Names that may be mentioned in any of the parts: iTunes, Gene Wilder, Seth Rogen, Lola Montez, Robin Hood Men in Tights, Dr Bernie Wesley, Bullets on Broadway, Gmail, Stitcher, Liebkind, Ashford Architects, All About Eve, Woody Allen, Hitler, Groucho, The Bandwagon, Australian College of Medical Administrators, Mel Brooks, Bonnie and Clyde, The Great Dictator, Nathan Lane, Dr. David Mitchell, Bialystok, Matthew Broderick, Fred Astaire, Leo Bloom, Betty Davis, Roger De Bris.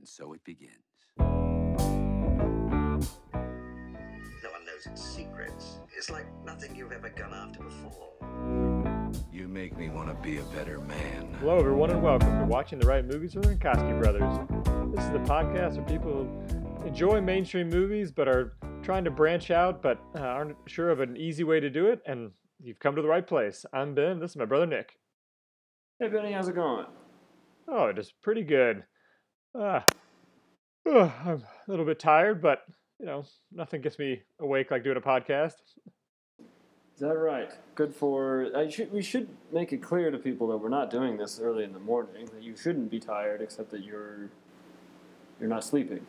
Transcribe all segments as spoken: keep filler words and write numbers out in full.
And so it begins. No one knows its secrets. It's like nothing you've ever gone after before. You make me want to be a better man. Hello, everyone, and welcome to Watching the Right Movies with the Koski Brothers. This is the podcast where people enjoy mainstream movies but are trying to branch out but uh, aren't sure of an easy way to do it. And you've come to the right place. I'm Ben. This is my brother, Nick. Hey, Benny. How's it going? Oh, just pretty good. Uh, uh, I'm a little bit tired, but, you know, nothing gets me awake like doing a podcast. Is that right? Good for... I should, we should make it clear to people that we're not doing this early in the morning, that you shouldn't be tired, except that you're you're not sleeping.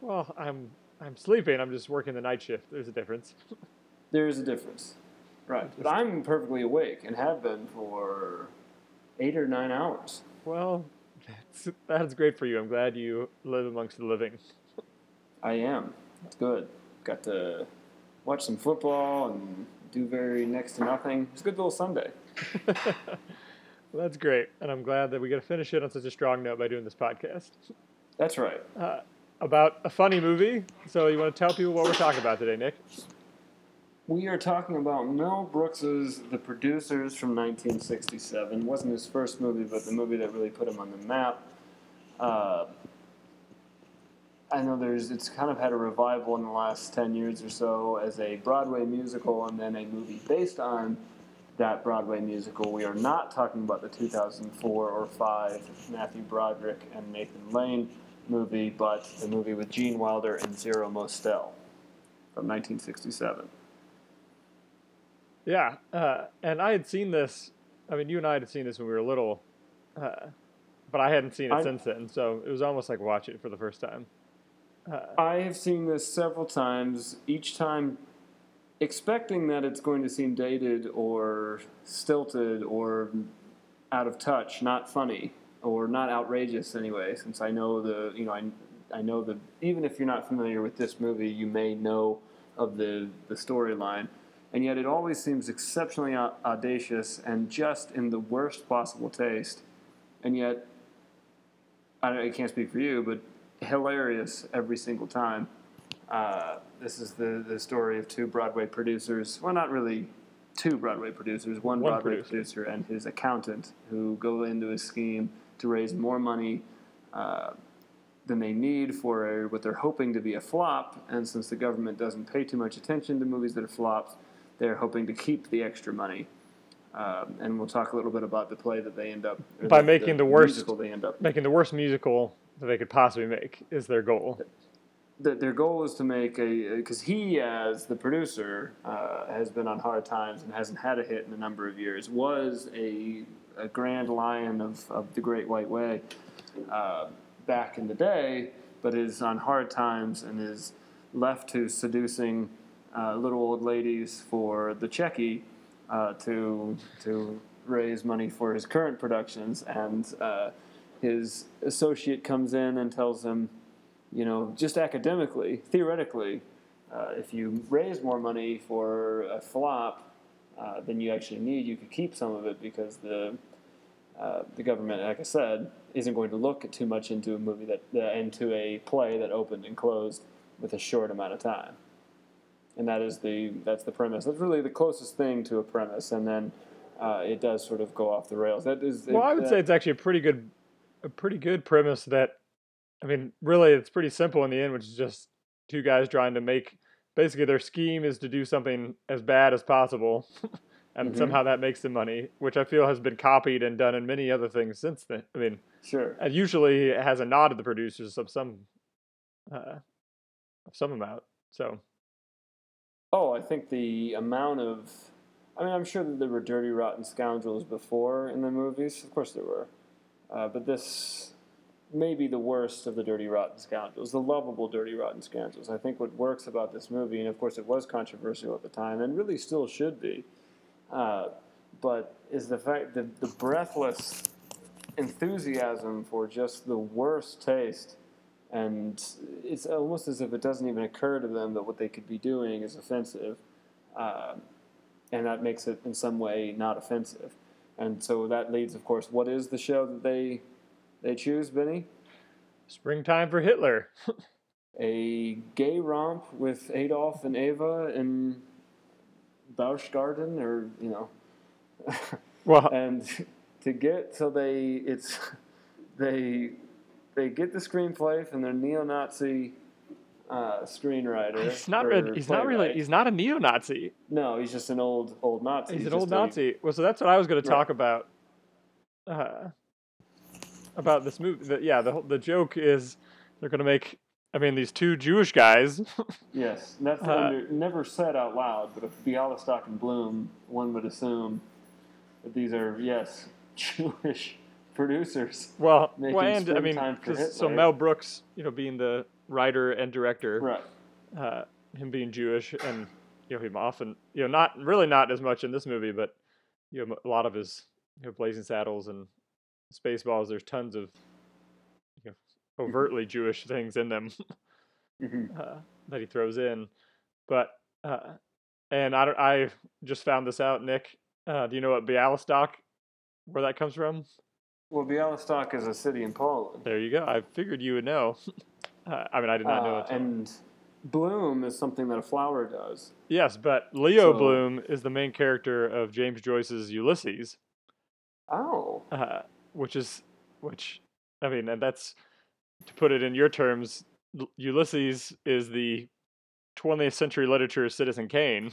Well, I'm I'm sleeping. I'm just working the night shift. There's a difference. There is a difference. Right. But I'm perfectly awake and have been for eight or nine hours. Well... That's, that's great for you. I'm glad you live amongst the living. I am. It's good. Got to watch some football and do very next to nothing. It's a good little Sunday. Well, that's great. And I'm glad that we got to finish it on such a strong note by doing this podcast. That's right. Uh, about a funny movie. So you want to tell people what we're talking about today, Nick? We are talking about Mel Brooks's The Producers from nineteen sixty-seven. It wasn't his first movie, but the movie that really put him on the map. Uh, I know there's it's kind of had a revival in the last ten years or so as a Broadway musical and then a movie based on that Broadway musical. We are not talking about the two thousand four or five Matthew Broderick and Nathan Lane movie, but the movie with Gene Wilder and Zero Mostel from nineteen sixty-seven. Yeah, uh, and I had seen this, I mean, you and I had seen this when we were little, uh, but I hadn't seen it I, since then, so it was almost like watching it for the first time. Uh, I have seen this several times, each time expecting that it's going to seem dated or stilted or out of touch, not funny, or not outrageous anyway, since I know the, you know, I, I know the, even if you're not familiar with this movie, you may know of the, the storyline. And yet it always seems exceptionally audacious and just in the worst possible taste. And yet, I, don't, I can't speak for you, but hilarious every single time. Uh, this is the, the story of two Broadway producers. Well, not really two Broadway producers. One, one Broadway producer. producer and his accountant who go into a scheme to raise more money uh, than they need for a, what they're hoping to be a flop. And since the government doesn't pay too much attention to movies that are flops, they're hoping to keep the extra money, um, and we'll talk a little bit about the play that they end up by the, making the, the worst musical they end up making the worst musical that they could possibly make is their goal. That their goal is to make a because he, as the producer, uh, has been on hard times and hasn't had a hit in a number of years. Was a, a grand lion of, of the Great White Way uh, back in the day, but is on hard times and is left to seducing. Uh, little old ladies for the Checky uh, to to raise money for his current productions, and uh, his associate comes in and tells him, you know, just academically, theoretically, uh, if you raise more money for a flop uh, than you actually need, you could keep some of it because the uh, the government, like I said, isn't going to look too much into a movie that uh, into a play that opened and closed with a short amount of time. And that is the that's the premise. That's really the closest thing to a premise, and then uh, it does sort of go off the rails. That is. Well, it, I would that, say it's actually a pretty good, a pretty good premise. That, I mean, really, it's pretty simple in the end, which is just two guys trying to make. Basically, their scheme is to do something as bad as possible, and mm-hmm. somehow that makes them money, which I feel has been copied and done in many other things since then. I mean, sure. And usually, it has a nod to the producers of some, uh, of some amount. So. Oh, I think the amount of... I mean, I'm sure that there were dirty, rotten scoundrels before in the movies. Of course there were. Uh, but this may be the worst of the dirty, rotten scoundrels, the lovable dirty, rotten scoundrels. I think what works about this movie, and of course it was controversial at the time, and really still should be, uh, but is the fact that the breathless enthusiasm for just the worst taste. And it's almost as if it doesn't even occur to them that what they could be doing is offensive. Uh, and that makes it in some way not offensive. And so that leads, of course, what is the show that they they choose, Benny? Springtime for Hitler. A gay romp with Adolf and Eva in Bauschgarten, or, you know. Well, and to get, so they, it's, they, they get the screenplay from their neo-Nazi uh, screenwriter. He's not, a, he's not really, he's not a neo-Nazi. No, he's just an old, old Nazi. He's, he's an old Nazi. A, well, so that's what I was going to talk right. about, uh, about this movie. The, yeah, the the joke is they're going to make, I mean, these two Jewish guys. Yes, and that's uh, under, never said out loud, but if Bialystok and Bloom, one would assume that these are, yes, Jewish producers. Well, well and I mean, so Mel Brooks, you know, being the writer and director, right? Uh, him being Jewish, and you know, him often, you know, not really not as much in this movie, but you know, a lot of his, you know, Blazing Saddles and Spaceballs. There's tons of, you know, overtly Jewish things in them mm-hmm. uh, that he throws in, but uh, and I don't, I just found this out, Nick. Uh, do you know what Bialystok, where that comes from? Well, Bialystok is a city in Poland. There you go. I figured you would know. Uh, I mean, I did not uh, know it. And Bloom is something that a flower does. Yes, but Leo so, Bloom is the main character of James Joyce's Ulysses. Oh. Uh, which is, which, I mean, and that's, to put it in your terms, Ulysses is the twentieth century literature of Citizen Kane.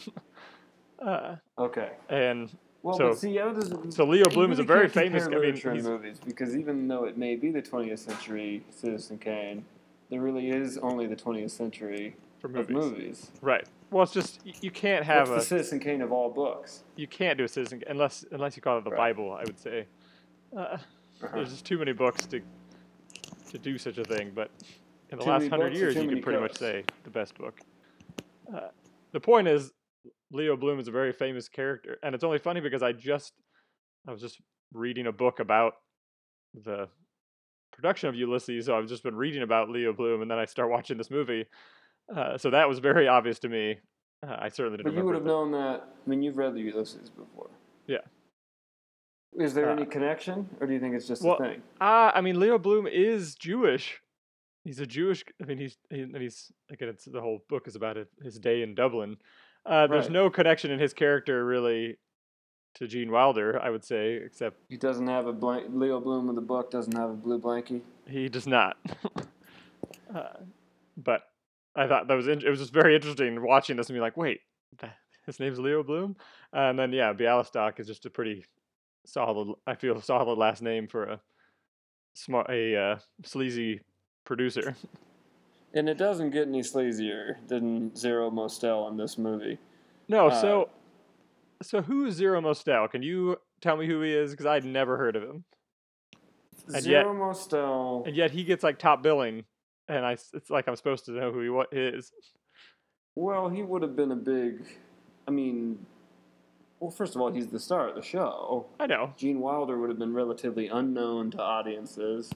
Uh, okay. And well, so, but see, how does, so Leo Bloom is a very famous guy. I mean, he's, movies, because even though it may be the twentieth century Citizen Kane, there really is only the twentieth century for movies. Of movies. Right. Well, it's just, you, you can't have What's a... the Citizen Kane of all books? You can't do a Citizen Kane, unless, unless you call it the right. Bible, I would say. Uh, uh-huh. There's just too many books to to do such a thing, but in the too last hundred years, you could pretty coats. much say the best book. Uh, the point is, Leo Bloom is a very famous character, and it's only funny because I just I was just reading a book about the production of Ulysses, so I've just been reading about Leo Bloom, and then I start watching this movie, uh, so that was very obvious to me. Uh, I certainly didn't. But you would have known that. I mean, you've read the Ulysses before. Yeah. Is there uh, any connection, or do you think it's just well, a thing? Uh, I mean, Leo Bloom is Jewish. He's a Jewish. I mean, he's he, and he's again. It's, the whole book is about it, his day in Dublin. Uh, there's right. no connection in his character really to Gene Wilder, I would say, except he doesn't have a blank. Leo Bloom with the book doesn't have a blue blankie. He does not. uh, but I thought that was in- it was just very interesting watching this and being like, wait, that- his name's Leo Bloom, uh, and then yeah, Bialystok is just a pretty solid. I feel solid last name for a smart, a uh, sleazy producer. And it doesn't get any sleazier than Zero Mostel in this movie. No, uh, so so who is Zero Mostel? Can you tell me who he is? Because I'd never heard of him. And Zero yet, Mostel. And yet he gets like top billing, and I, it's like I'm supposed to know who he what is. Well, he would have been a big, I mean, well, first of all, he's the star of the show. I know. Gene Wilder would have been relatively unknown to audiences.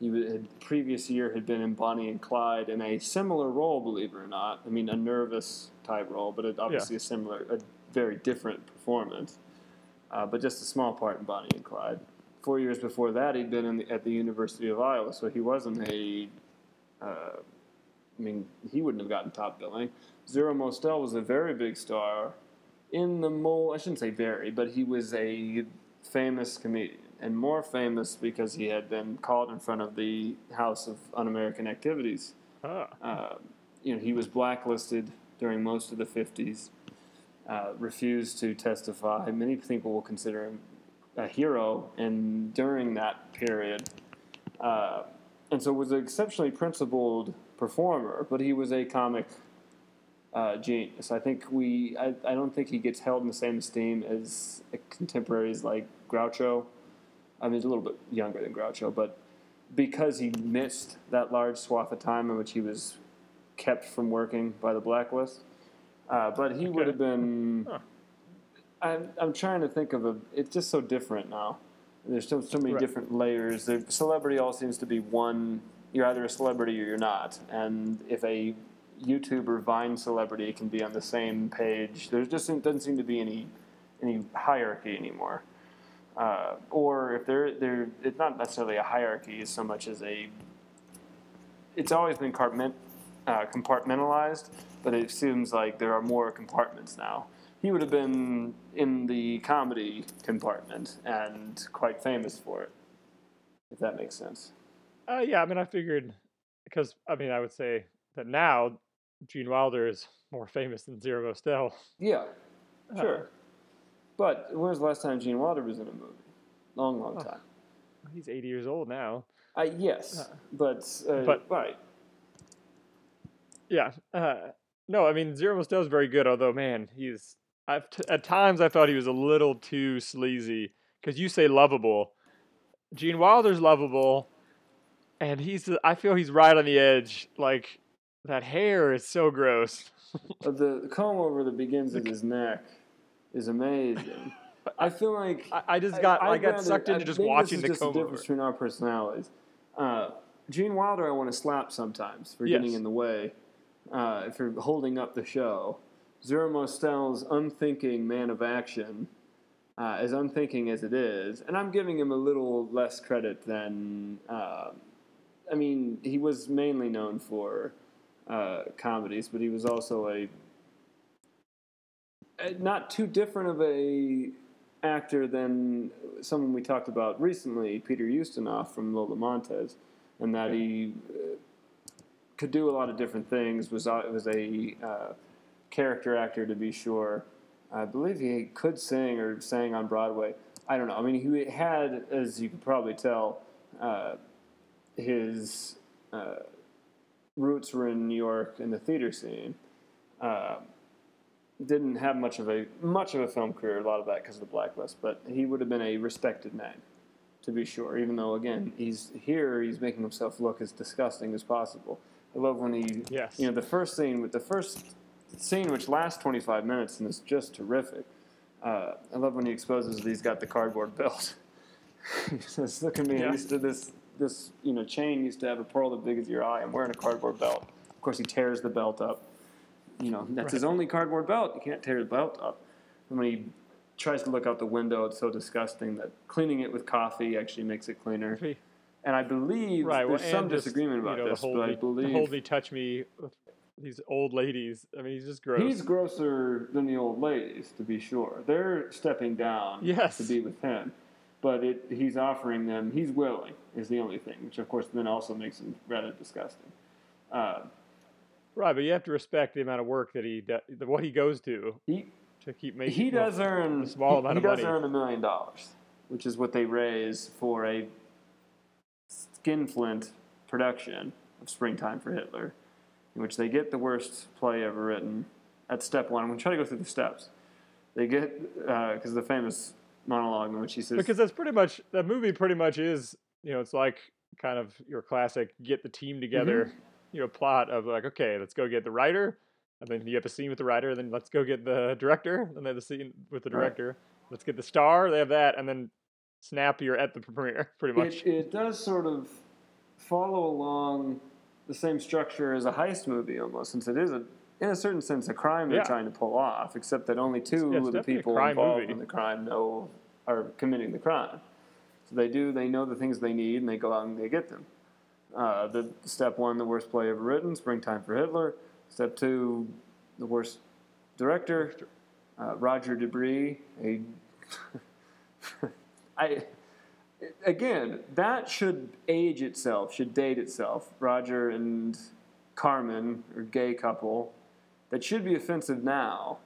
He had, previous year had been in Bonnie and Clyde in a similar role, believe it or not. I mean, a nervous type role, but it, obviously yeah. a similar, a very different performance. Uh, but just a small part in Bonnie and Clyde. Four years before that, he'd been in the, at the University of Iowa, so he wasn't a. Uh, I mean, he wouldn't have gotten top billing. Zero Mostel was a very big star in the mole. I shouldn't say very, but he was a famous comedian. And more famous because he had been called in front of the House of Un-American Activities. Huh. Uh, you know, he was blacklisted during most of the fifties, uh, refused to testify. Many people will consider him a hero, and during that period, uh, and so was an exceptionally principled performer. But he was a comic uh, genius. I think we. I, I don't think he gets held in the same esteem as contemporaries like Groucho. I mean, he's a little bit younger than Groucho, but because he missed that large swath of time in which he was kept from working by the blacklist, uh, but he okay. would have been. Huh. I'm I'm trying to think of a. It's just so different now. There's so so many right. different layers. The celebrity all seems to be one. You're either a celebrity or you're not. And if a YouTube or Vine celebrity can be on the same page, there just doesn't seem to be any any hierarchy anymore. Uh, or if they're, they're, it's not necessarily a hierarchy as so much as a it's always been compartment, uh, compartmentalized, but it seems like there are more compartments now. He would have been in the comedy compartment and quite famous for it, if that makes sense. Uh, yeah, I mean, I figured, because, I mean, I would say that now Gene Wilder is more famous than Zero Mostel. Yeah, sure. Uh, but when was the last time Gene Wilder was in a movie? Long, long time. Uh, he's eighty years old now. Uh, yes, uh, but, uh, but... Right. Yeah. Uh, no, I mean, Zero Mostel is very good, although, man, he's... I've t- at times, I thought he was a little too sleazy, because you say lovable. Gene Wilder's lovable, and he's... I feel he's right on the edge. Like, that hair is so gross. The comb over that begins at his neck is amazing. I feel like... I, I just got I, I I got sucked into just watching the comb over. I think this is just the difference between our personalities. Uh, Gene Wilder I want to slap sometimes for yes. getting in the way, uh, for holding up the show. Zero Mostel's unthinking man of action, uh, as unthinking as it is, and I'm giving him a little less credit than... Uh, I mean, he was mainly known for uh, comedies, but he was also a... not too different of a actor than someone we talked about recently, Peter Ustinov from Lola Montez, and that he uh, could do a lot of different things. Was uh, was a uh, character actor to be sure. I believe he could sing or sang on Broadway. I don't know. I mean, he had, as you could probably tell, uh, his uh, roots were in New York in the theater scene. Uh, Didn't have much of a much of a film career, a lot of that because of the blacklist, but he would have been a respected name, to be sure, even though, again, he's here, he's making himself look as disgusting as possible. I love when he, yes. you know, the first scene, with the first scene which lasts twenty-five minutes and is just terrific, uh, I love when he exposes that he's got the cardboard belt. He says, look at me, yeah. I used to, this, this you know, chain used to have a pearl as big as your eye, I'm wearing a cardboard belt. Of course, he tears the belt up. You know, that's right. His only cardboard belt. You can't tear the belt up. And when he tries to look out the window, it's so disgusting that cleaning it with coffee actually makes it cleaner. And I believe right. there's well, some just, disagreement about you know, this, but me, I believe... The whole they touch me, these old ladies, I mean, he's just gross. He's grosser than the old ladies, to be sure. They're stepping down yes. to be with him, but it, he's offering them, he's willing, is the only thing, which, of course, then also makes him rather disgusting. Uh Right, but you have to respect the amount of work that he does, what he goes to he, to keep making. He does well, earn a small amount of money. He does earn a million dollars, which is what they raise for a skinflint production of Springtime for Hitler, in which they get the worst play ever written. That's step one. I'm going to try to go through the steps. They get, because uh, the famous monologue in which he says... Because that's pretty much, that movie pretty much is, you know, it's like kind of your classic get the team together... Mm-hmm. You know, plot of like, okay, let's go get the writer, and then you have a scene with the writer, and then let's go get the director, and then the scene with the director. Right. Let's get the star, they have that, and then snap, you're at the premiere, pretty much. It, it does sort of follow along the same structure as a heist movie almost, since it is, a, in a certain sense, a crime yeah. they're trying to pull off, except that only two yeah, of the people involved movie. in the crime know are committing the crime. So they do, they know the things they need, and they go out and they get them. Uh, the step one, the worst play ever written, Springtime for Hitler. Step two, the worst director, uh, Roger De Bris. A I, again, that should age itself, should date itself. Roger and Carmen, or gay couple, that should be offensive now,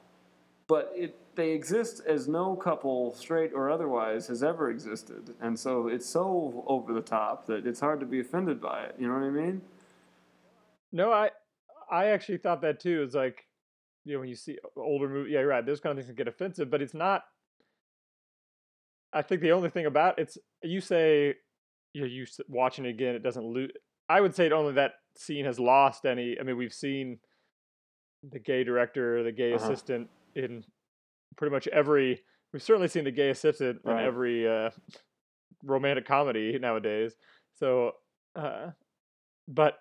but it, they exist as no couple, straight or otherwise, has ever existed. And so it's so over the top that it's hard to be offended by it. You know what I mean? No, I I actually thought that too. It's like, you know, when you see older movies, yeah, you're right, those kind of things can get offensive, but it's not, I think the only thing about it's, you say, you know, you watching it again, it doesn't lose, I would say it only that scene has lost any, I mean, we've seen the gay director, the gay uh-huh. assistant in, pretty much every, we've certainly seen the gay assistant right. in every uh, romantic comedy nowadays. So, uh, but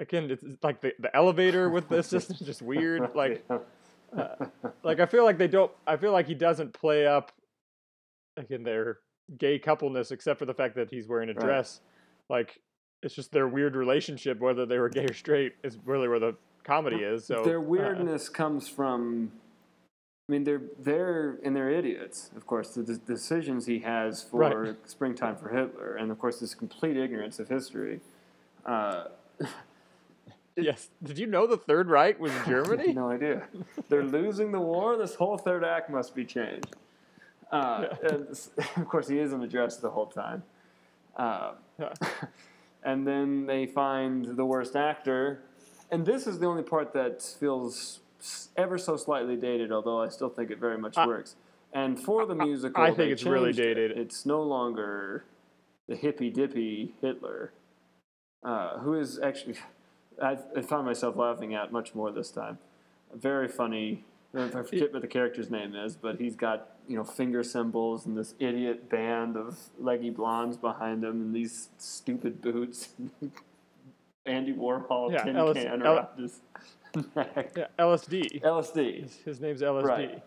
again, it's like the, the elevator with the assistant is just weird. Like, uh, like I feel like they don't, I feel like he doesn't play up again their gay coupleness, except for the fact that he's wearing a dress. Right. Like it's just their weird relationship, whether they were gay or straight, is really where the comedy is. So their weirdness uh, comes from, I mean, they're they're and they're idiots, of course. The, the decisions he has for right. Springtime for Hitler, and of course, this complete ignorance of history. Uh, yes. Did you know the Third Reich was Germany? No idea. They're losing the war. This whole third act must be changed. Uh, yeah. And of course, he isn't addressed the whole time. Uh, yeah. And then they find the worst actor. And this is the only part that feels ever so slightly dated, although I still think it very much I, works. And for the musical, I think it's really dated. It. It's no longer the hippy-dippy Hitler, uh, who is actually... I, I found myself laughing at much more this time. Very funny. I forget what the character's name is, but he's got, you know, finger cymbals and this idiot band of leggy blondes behind him and these stupid boots. Andy Warhol yeah, tin L- can L- around his neck. Yeah, L S D. L S D. His, his name's L S D.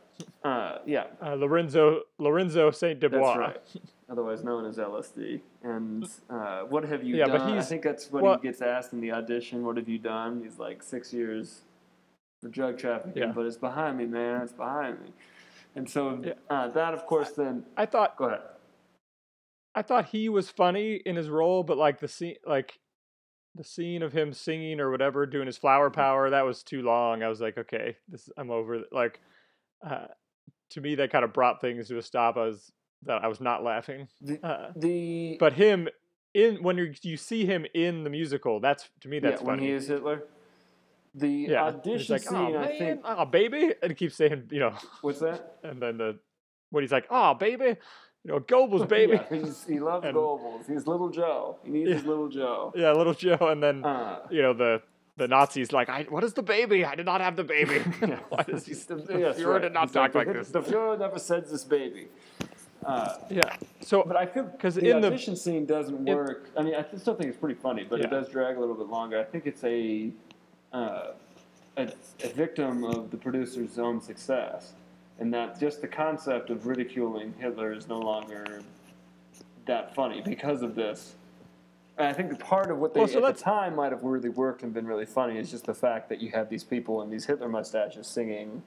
Right. Uh, yeah. Uh, Lorenzo Lorenzo Saint Dubois. That's right. Otherwise known as L S D. And uh, what have you yeah, done? But he's, I think that's what well, he gets asked in the audition. What have you done? He's like, six years for drug trafficking, yeah. but it's behind me, man. It's behind me. And so yeah. uh, that, of course, then... I thought... Go ahead. I thought he was funny in his role, but like the scene... like. The scene of him singing or whatever, doing his flower power, that was too long. I was like, okay, this I'm over. Like, uh, to me, that kind of brought things to a stop. I was that I was not laughing. The, uh, the but him in when you you see him in the musical, that's to me that's yeah, funny. When he is Hitler, the yeah, audition like, scene. Oh, I man, think, oh baby, and he keeps saying, you know, what's that? And then the when he's like, oh baby. You know, Goebbels, baby. yeah, he loves and, Goebbels. He's Little Joe. He needs yeah, his Little Joe. Yeah, Little Joe. And then, uh, you know, the, the Nazis like, I, what is the baby? I did not have the baby. Why does he still the yes, Fuhrer right. did not He's talk like, like this. The Fuhrer never says this baby. Uh, yeah. So, but I feel because the in audition the, scene doesn't work. It, I mean, I still think it's pretty funny, but yeah. it does drag a little bit longer. I think it's a, uh, a, a victim of the producer's own success. And that just the concept of ridiculing Hitler is no longer that funny because of this. And I think the part of what they well, so at the time might have really worked and been really funny is just the fact that you have these people in these Hitler mustaches singing,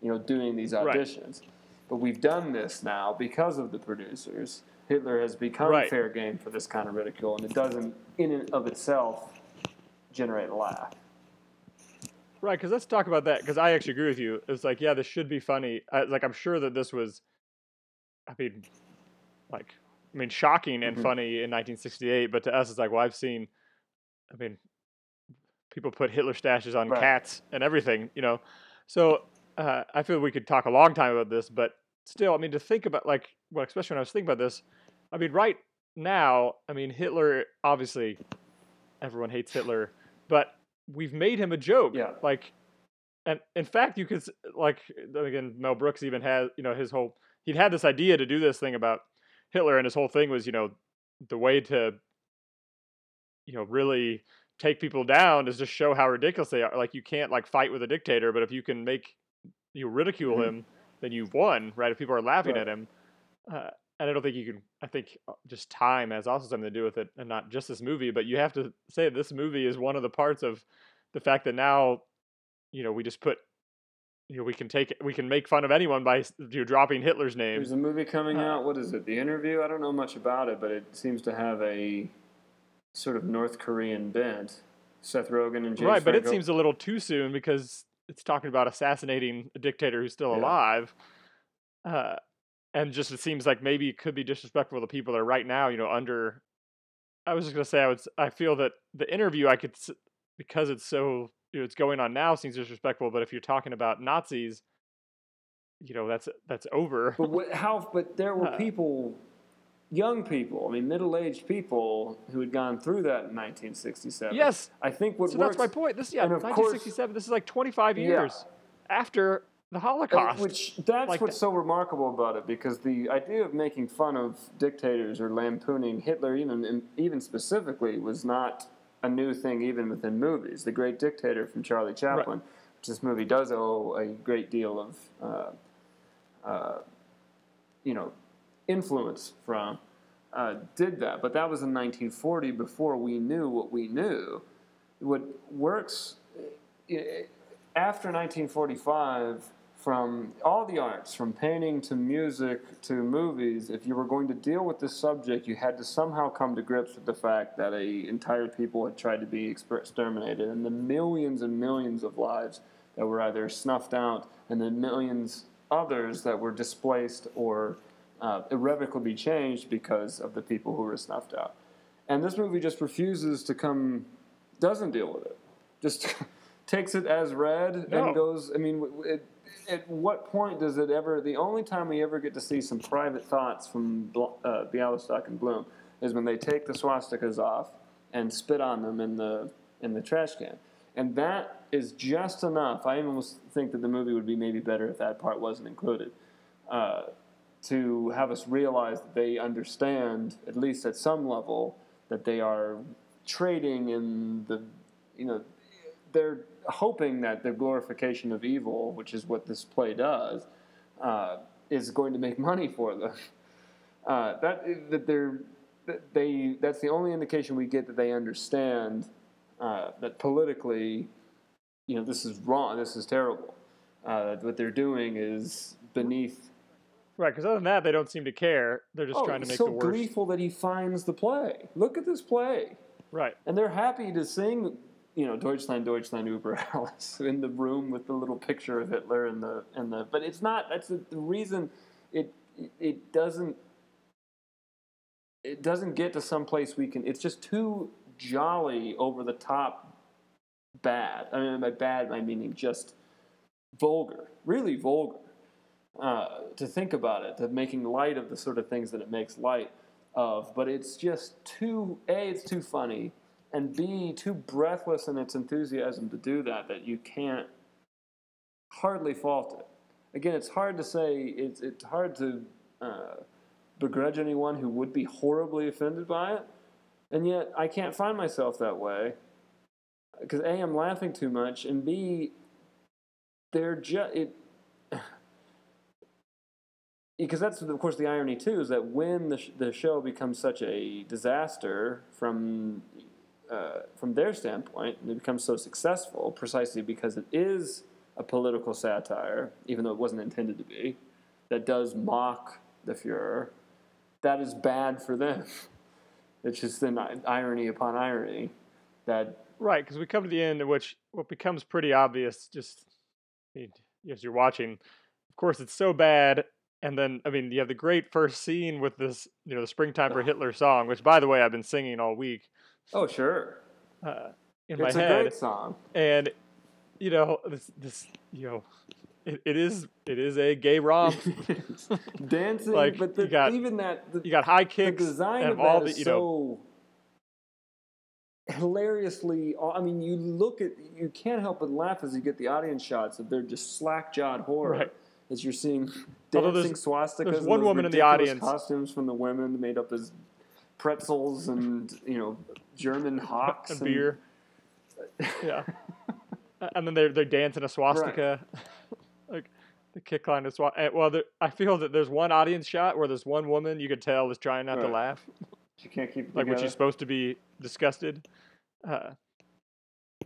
you know, doing these auditions. Right. But we've done this now because of the producers. Hitler has become right. fair game for this kind of ridicule, and it doesn't, in and of itself, generate a laugh. Right, because let's talk about that, because I actually agree with you. It's like, yeah, this should be funny. I, like, I'm sure that this was, I mean, like, I mean, shocking and mm-hmm. funny in nineteen sixty-eight, but to us, it's like, well, I've seen, I mean, people put Hitler stashes on right. cats and everything, you know. So uh, I feel we could talk a long time about this, but still, I mean, to think about, like, well, especially when I was thinking about this, I mean, right now, I mean, Hitler, obviously, everyone hates Hitler, but... we've made him a joke. Yeah. Like, and in fact, you could, like, again, Mel Brooks even had, you know, his whole, he'd had this idea to do this thing about Hitler, and his whole thing was, you know, the way to, you know, really take people down is just show how ridiculous they are. Like, you can't, like, fight with a dictator, but if you can make, you ridicule mm-hmm. him, then you've won, right? If people are laughing right. at him. Uh, and I don't think you can, I think just time has also something to do with it, and not just this movie, but you have to say this movie is one of the parts of the fact that now, you know, we just put, you know, we can take, we can make fun of anyone by you know, dropping Hitler's name. There's a movie coming uh, out, what is it, The Interview? I don't know much about it, but it seems to have a sort of North Korean bent. Seth Rogen and James Right, Franco. But it seems a little too soon because it's talking about assassinating a dictator who's still yeah. alive. Uh And just it seems like maybe it could be disrespectful to people that are right now, you know, under... I was just going to say, I would. I feel that The Interview, I could... Because it's so... You know, it's going on now, seems disrespectful, but if you're talking about Nazis, you know, that's that's over. But what, how? But there were people, young people, I mean, middle-aged people who had gone through that in nineteen sixty-seven. Yes! I think what so works... So that's my point. This yeah, nineteen sixty-seven, course, this is like twenty-five years yeah. after... the Holocaust. Uh, which that's like what's that. so remarkable about it, because the idea of making fun of dictators or lampooning Hitler, even even specifically, was not a new thing even within movies. The Great Dictator from Charlie Chaplin, right. which this movie does owe a great deal of, uh, uh, you know, influence from. uh, did that. But that was in nineteen forty, before we knew what we knew. What works it, after nineteen forty-five, from all the arts, from painting to music to movies, if you were going to deal with this subject, you had to somehow come to grips with the fact that an entire people had tried to be exterminated, and the millions and millions of lives that were either snuffed out, and the millions others that were displaced or uh, irrevocably changed because of the people who were snuffed out. And this movie just refuses to come, doesn't deal with it. Just takes it as read no. and goes, I mean, it, at what point does it ever, the only time we ever get to see some private thoughts from uh, Bialystok and Bloom is when they take the swastikas off and spit on them in the in the trash can. And that is just enough. I almost think that the movie would be maybe better if that part wasn't included, uh, to have us realize that they understand, at least at some level, that they are trading in the, you know, they're hoping that the glorification of evil, which is what this play does, uh, is going to make money for them. Uh, that that they're that they that's the only indication we get that they understand uh, that politically, you know, this is wrong, this is terrible. Uh, what they're doing is beneath. Right, because other than that, they don't seem to care. They're just oh, trying to make so the worst. Oh, so gleeful that he finds the play. Look at this play. Right, and they're happy to sing. You know, Deutschland, Deutschland, über alles, in the room with the little picture of Hitler and the and the. But it's not. That's the, the reason. It it doesn't. It doesn't get to some place we can. It's just too jolly, over the top, bad. I mean, by bad, I mean just vulgar, really vulgar. Uh, to think about it, to making light of the sort of things that it makes light of. But it's just too. A, it's too funny. And B, too breathless in its enthusiasm to do that, that you can't hardly fault it. Again, it's hard to say, it's it's hard to uh, begrudge anyone who would be horribly offended by it. And yet, I can't find myself that way. Because A, I'm laughing too much, and B, they're just... it. Because that's, of course, the irony, too, is that when the sh- the show becomes such a disaster from... Uh, from their standpoint, and it becomes so successful precisely because it is a political satire, even though it wasn't intended to be, that does mock the Fuhrer, that is bad for them. It's just then irony upon irony. That Right, because we come to the end in which what becomes pretty obvious, just as you're watching, of course it's so bad. And then, I mean, you have the great first scene with this, you know, the Springtime for Hitler song, which, by the way, I've been singing all week. Oh, sure. Uh, in it's my head. It's a great song. And, you know, this, this you know, it, it is it is a gay romp. Dancing, like, but the, got, even that... The, you got high kicks. The design and of all that is the, you know, so hilariously... I mean, you look at... You can't help but laugh as you get the audience shots of their just slack-jawed horror. Right. As you're seeing dancing there's, swastikas. There's one woman in the audience. Costumes from the women made up as pretzels and, you know... German hawks and, and beer, yeah, and then they're they're dancing a swastika, right. Like the kick line is swast- well. There, I feel that there's one audience shot where there's one woman you could tell is trying not right. to laugh. She can't keep it like together. When she's supposed to be disgusted, uh,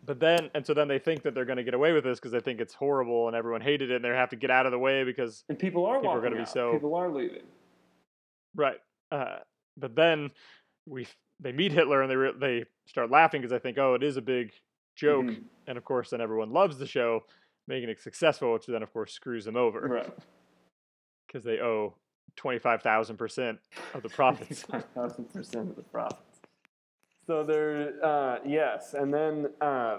but then and so then they think that they're going to get away with this because they think it's horrible and everyone hated it and they have to get out of the way because and people are people are going to be so people are leaving, right? Uh, but then we. They meet Hitler and they re- they start laughing because they think, oh, it is a big joke. Mm-hmm. And, of course, then everyone loves the show, making it successful, which then, of course, screws them over. Right. Because they owe twenty-five thousand percent of the profits. twenty-five thousand percent of the profits. So they're, uh, yes. And then, uh,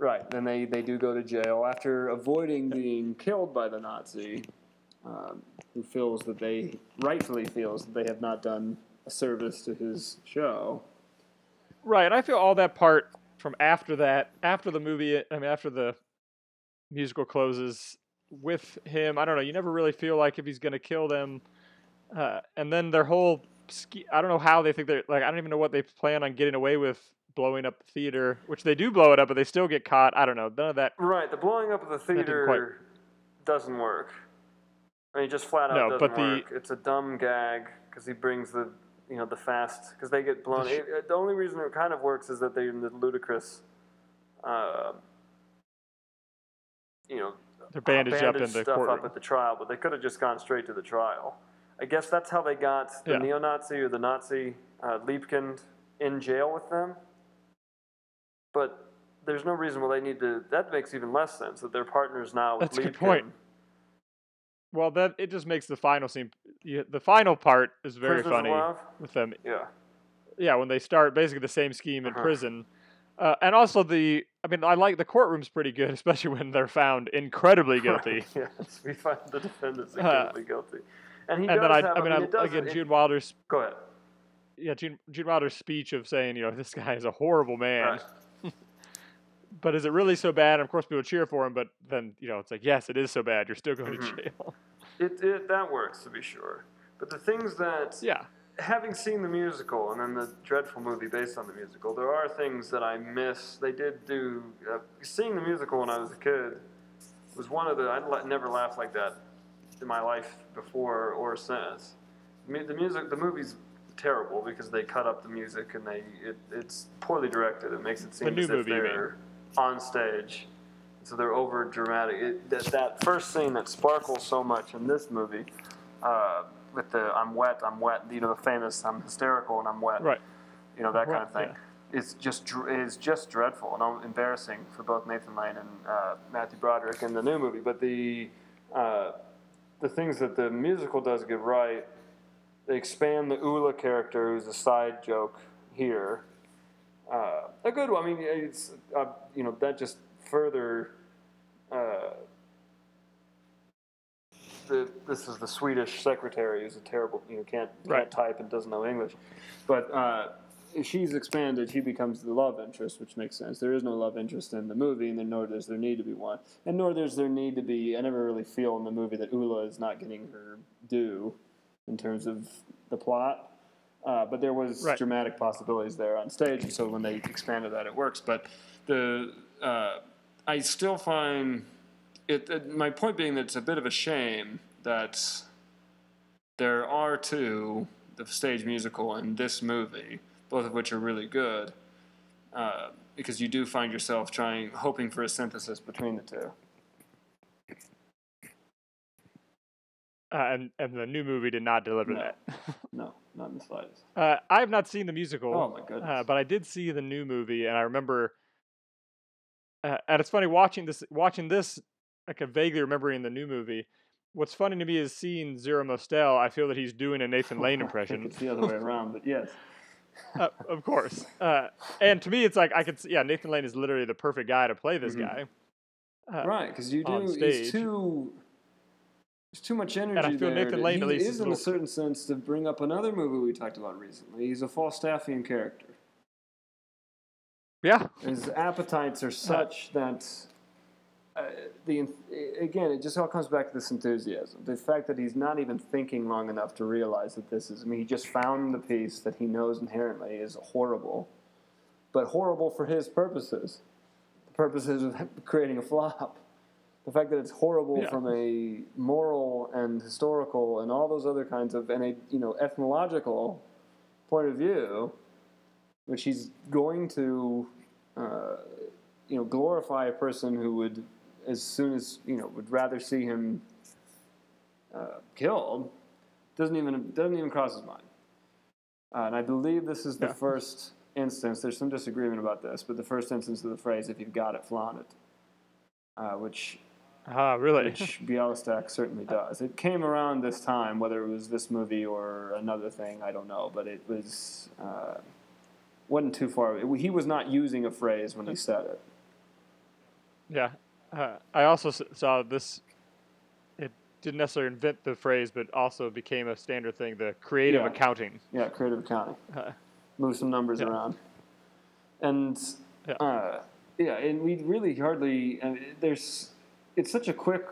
right, then they, they do go to jail after avoiding being killed by the Nazi, um, who feels that they, rightfully feels that they have not done service to his show. Right, and I feel all that part from after that, after the movie, I mean, after the musical closes with him, I don't know, you never really feel like if he's going to kill them. Uh, and then their whole, ski, I don't know how they think they're, like, I don't even know what they plan on getting away with blowing up the theater, which they do blow it up, but they still get caught. I don't know, none of that. Right, the blowing up of the theater quite... doesn't work. I mean, just flat out no, doesn't but the... work. It's a dumb gag, because he brings the you know, the fast, because they get blown. It, it, the only reason it kind of works is that they're in the ludicrous, uh, you know, they're bandaged uh, bandage up in the courtroom. Up at the trial, but they could have just gone straight to the trial. I guess that's how they got the yeah. neo-Nazi or the Nazi uh, Liebkind in jail with them. But there's no reason why they need to. That makes even less sense that they're partners now with Liebkind. That's a good point. Well, that it just makes the final scene. The final part is very Prisoners funny love. With them. Yeah, yeah. When they start basically the same scheme in uh-huh. prison, uh, and also the. I mean, I like the courtroom's pretty good, especially when they're found incredibly guilty. Yes, we find the defendants incredibly uh, guilty, and he and does then I, have, I mean, I mean I, again, it, Gene Wilder's. Go ahead. Yeah, Gene, Gene Wilder's speech of saying, you know, this guy is a horrible man. Right. But is it really so bad? And of course, people cheer for him, but then, you know, it's like, yes, it is so bad. You're still going mm-hmm. to jail. It, it that works, to be sure. But the things that, yeah. having seen the musical and then the dreadful movie based on the musical, there are things that I miss. They did do, uh, seeing the musical when I was a kid was one of the, I'd la- never laughed like that in my life before or since. The music, the movie's terrible because they cut up the music and they it, it's poorly directed. It makes it seem the as if they're... on stage, so they're over dramatic. It, that, that first scene that sparkles so much in this movie, uh, with the "I'm wet, I'm wet," you know, the famous "I'm hysterical and I'm wet," right? You know, that right, kind of thing. Yeah. It's just is just dreadful and embarrassing for both Nathan Lane and uh, Matthew Broderick in the new movie. But the uh, the things that the musical does get right, they expand the Ula character, who's a side joke here. Uh, a good one. I mean, it's uh, you know that just further. Uh, the, this is the Swedish secretary who's a terrible, you know, can't can't right. type and doesn't know English, but uh, she's expanded. She becomes the love interest, which makes sense. There is no love interest in the movie, and then nor does there need to be one, and nor does there need to be. I never really feel in the movie that Ula is not getting her due in terms of the plot. Uh, but there was right. dramatic possibilities there on stage, and so when they expanded that, it works. But the uh, I still find it, it. My point being that it's a bit of a shame that there are two, the stage musical and this movie, both of which are really good, uh, because you do find yourself trying, hoping for a synthesis between the two. Uh, and and the new movie did not deliver no. that. No. Not in the slightest. Uh, I have not seen the musical. Oh, my goodness. Uh, but I did see the new movie, and I remember... Uh, and it's funny, watching this, watching this, I can vaguely remember in the new movie. What's funny to me is seeing Zero Mostel, I feel that he's doing a Nathan Lane impression. I think it's the other way around, but yes. uh, of course. Uh, and to me, it's like, I could see, yeah, Nathan Lane is literally the perfect guy to play this mm-hmm. guy. Uh, right, because you do... It's too... There's too much energy and I feel there. Nathan Lane, he at least is, is in a certain sense, to bring up another movie we talked about recently. He's a Falstaffian character. Yeah. His appetites are such yeah. that, uh, the again, it just all comes back to this enthusiasm. The fact that he's not even thinking long enough to realize that this is, I mean, he just found the piece that he knows inherently is horrible, but horrible for his purposes. The purposes of creating a flop. The fact that it's horrible yeah. from a moral and historical and all those other kinds of, and a, you know, ethnological point of view, which he's going to, uh, you know, glorify a person who would, as soon as, you know, would rather see him uh, killed, doesn't even doesn't even cross his mind. Uh, and I believe this is the yeah. first instance. There's some disagreement about this, but the first instance of the phrase, "If you've got it, flaunt it," uh, which. Ah, really? Which Bialystok certainly does. It came around this time, whether it was this movie or another thing, I don't know, but it was uh, wasn't too far. It, he was not using a phrase when he said it. Yeah, uh, I also saw this. It didn't necessarily invent the phrase, but also became a standard thing. The creative yeah. accounting. Yeah, creative accounting. Uh, Move some numbers yeah. around, and yeah. Uh, yeah, and we really hardly. And there's. It's such a quick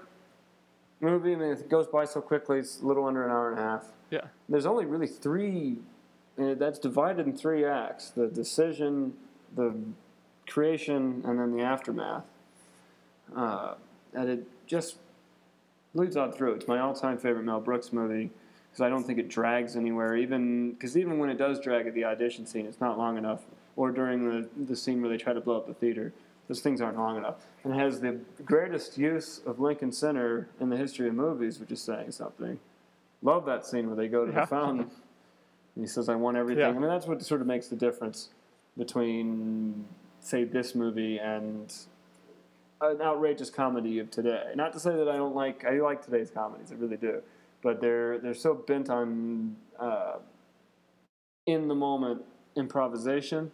movie. I mean, it goes by so quickly. It's a little under an hour and a half. Yeah. There's only really three. Uh, that's divided in three acts: the decision, the creation, and then the aftermath. Uh, and it just bleeds on through. It's my all-time favorite Mel Brooks movie. because I don't think it drags anywhere. Even because even when it does drag at the audition scene, it's not long enough. Or during the, the scene where they try to blow up the theater, those things aren't long enough. And it has the greatest use of Lincoln Center in the history of movies, which is saying something. Love that scene where they go to yeah. the fountain. And he says, "I want everything." Yeah. I mean, that's what sort of makes the difference between, say, this movie and an outrageous comedy of today. Not to say that I don't like, I like today's comedies, I really do. But they're they're so bent on uh, in the moment improvisation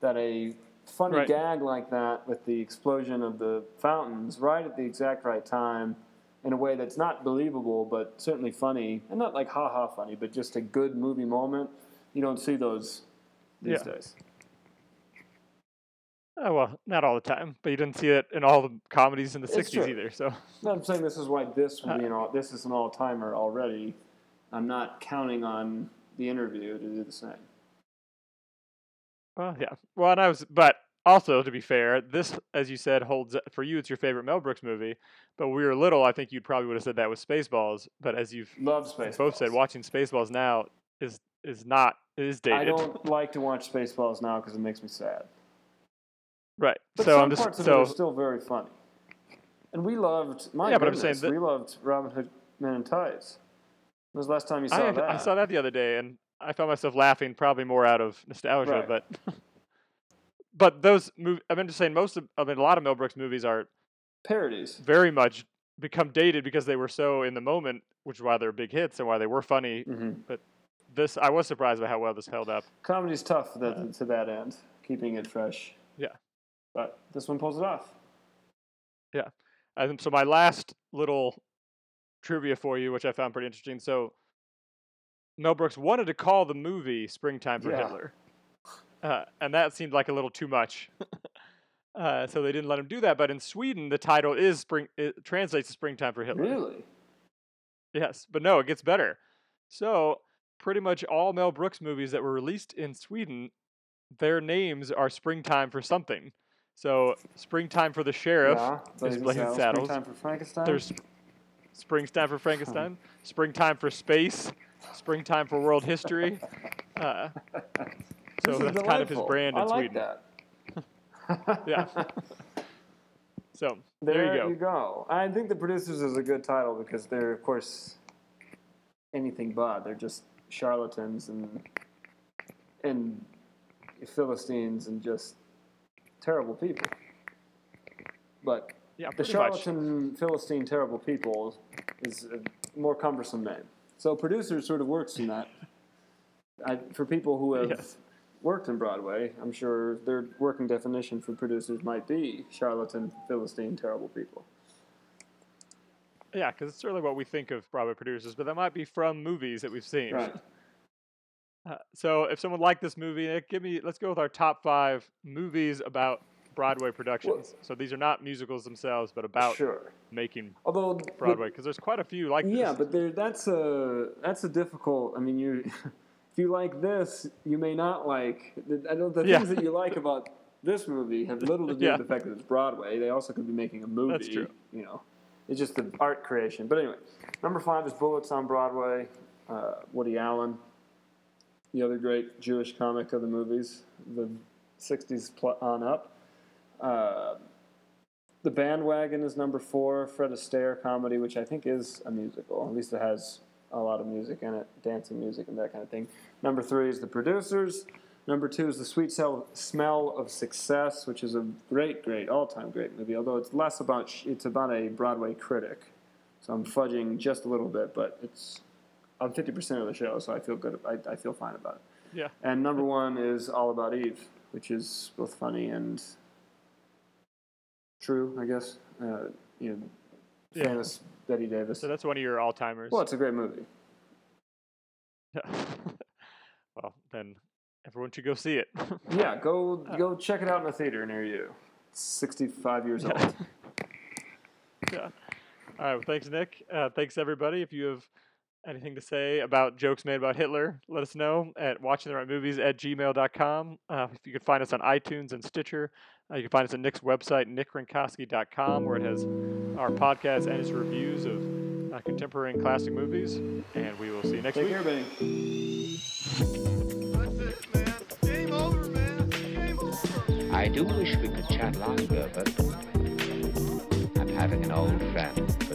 that a funny right. gag like that with the explosion of the fountains right at the exact right time in a way that's not believable but certainly funny, and not like ha-ha funny, but just a good movie moment, you don't see those these yeah. days. Oh, well, not all the time, but you didn't see it in all the comedies in the it's sixties true. Either. So no, I'm saying this is why this would be an all, this is an all-timer already. I'm not counting on The Interview to do the same. Well, yeah. Well, and I was, but also to be fair, this, as you said, holds up for you. It's your favorite Mel Brooks movie. But when we were little, I think you probably would have said that with Spaceballs. But as you've Love Spaceballs. Both said, watching Spaceballs now is is not is dated. I don't like to watch Spaceballs now because it makes me sad. Right. But so some I'm just parts of so, it are still very funny. And we loved my yeah, goodness, but I'm saying that, we loved Robin Hood Men in Tights. When was the last time you saw I, that? I saw that the other day, and I found myself laughing probably more out of nostalgia, right. but but those mov- I've been just saying most of I mean a lot of Mel Brooks movies are parodies. Very much become dated because they were so in the moment, which is why they're big hits and why they were funny. Mm-hmm. But this I was surprised by how well this held up. Comedy's tough that, uh, to that end, keeping it fresh. Yeah. But this one pulls it off. Yeah. And so my last little trivia for you, which I found pretty interesting. So Mel Brooks wanted to call the movie Springtime for yeah. Hitler. Uh, and that seemed like a little too much. uh, so they didn't let him do that. But in Sweden, the title is spring. It translates to Springtime for Hitler. Really? Yes. But no, it gets better. So pretty much all Mel Brooks movies that were released in Sweden, their names are Springtime for something. So, Springtime for the Sheriff yeah, is Blazing Saddles. Springtime for Frankenstein. There's Springtime for Frankenstein. Huh. Springtime for Space. Springtime for World History. Uh, so, that's delightful. Kind of his brand in I Sweden. I like that. yeah. So, there, there you go. you go. I think The Producers is a good title because they're, of course, anything but. They're just charlatans and and Philistines and just terrible people. But yeah, the charlatan much. Philistine terrible people is a more cumbersome name. So Producer sort of works in that. I, for people who have yes. worked in Broadway, I'm sure their working definition for producers might be charlatan, Philistine, terrible people. Yeah, because it's certainly what we think of Broadway producers, but that might be from movies that we've seen. Right. Uh, so, if someone liked this movie, Nick, give me. Let's go with our top five movies about Broadway productions. Well, so these are not musicals themselves, but about sure. making Although, Broadway, because there's quite a few like yeah, this. Yeah, but there, that's a that's a difficult. I mean, you if you like this, you may not like. I know the yeah. things that you like about this movie have little to do yeah. with the fact that it's Broadway. They also could be making a movie. That's true. You know, it's just the art creation. But anyway, number five is Bullets on Broadway. Uh, Woody Allen. The other great Jewish comic of the movies, the sixties pl- on up. Uh, the Bandwagon is number four, Fred Astaire comedy, which I think is a musical. At least it has a lot of music in it, dancing music and that kind of thing. Number three is The Producers. Number two is The Sweet Smell of Success, which is a great, great, all-time great movie, although it's less about, sh- it's about a Broadway critic. So I'm fudging just a little bit, but it's... I'm fifty percent of the show, so I feel good. I, I feel fine about it. Yeah. And number one is All About Eve, which is both funny and true, I guess. Uh, you know, yeah. Famous Betty Davis. So that's one of your all-timers. Well, it's a great movie. Yeah. Well, then everyone should go see it. yeah, go go check it out in a theater near you. It's sixty-five years yeah. old. yeah. All right. Well, thanks, Nick. Uh, thanks, everybody. If you have anything to say about jokes made about Hitler, let us know at watching the right movies at gmail dot com. Uh, you can find us on iTunes and Stitcher. Uh, you can find us at Nick's website, nick rinkowski dot com, where it has our podcast and his reviews of on contemporary and classic movies, and we will see you next Take week. Take care, buddy. That's it, man. Game over, man. Game over. I do wish we could chat longer, but I'm having an old friend.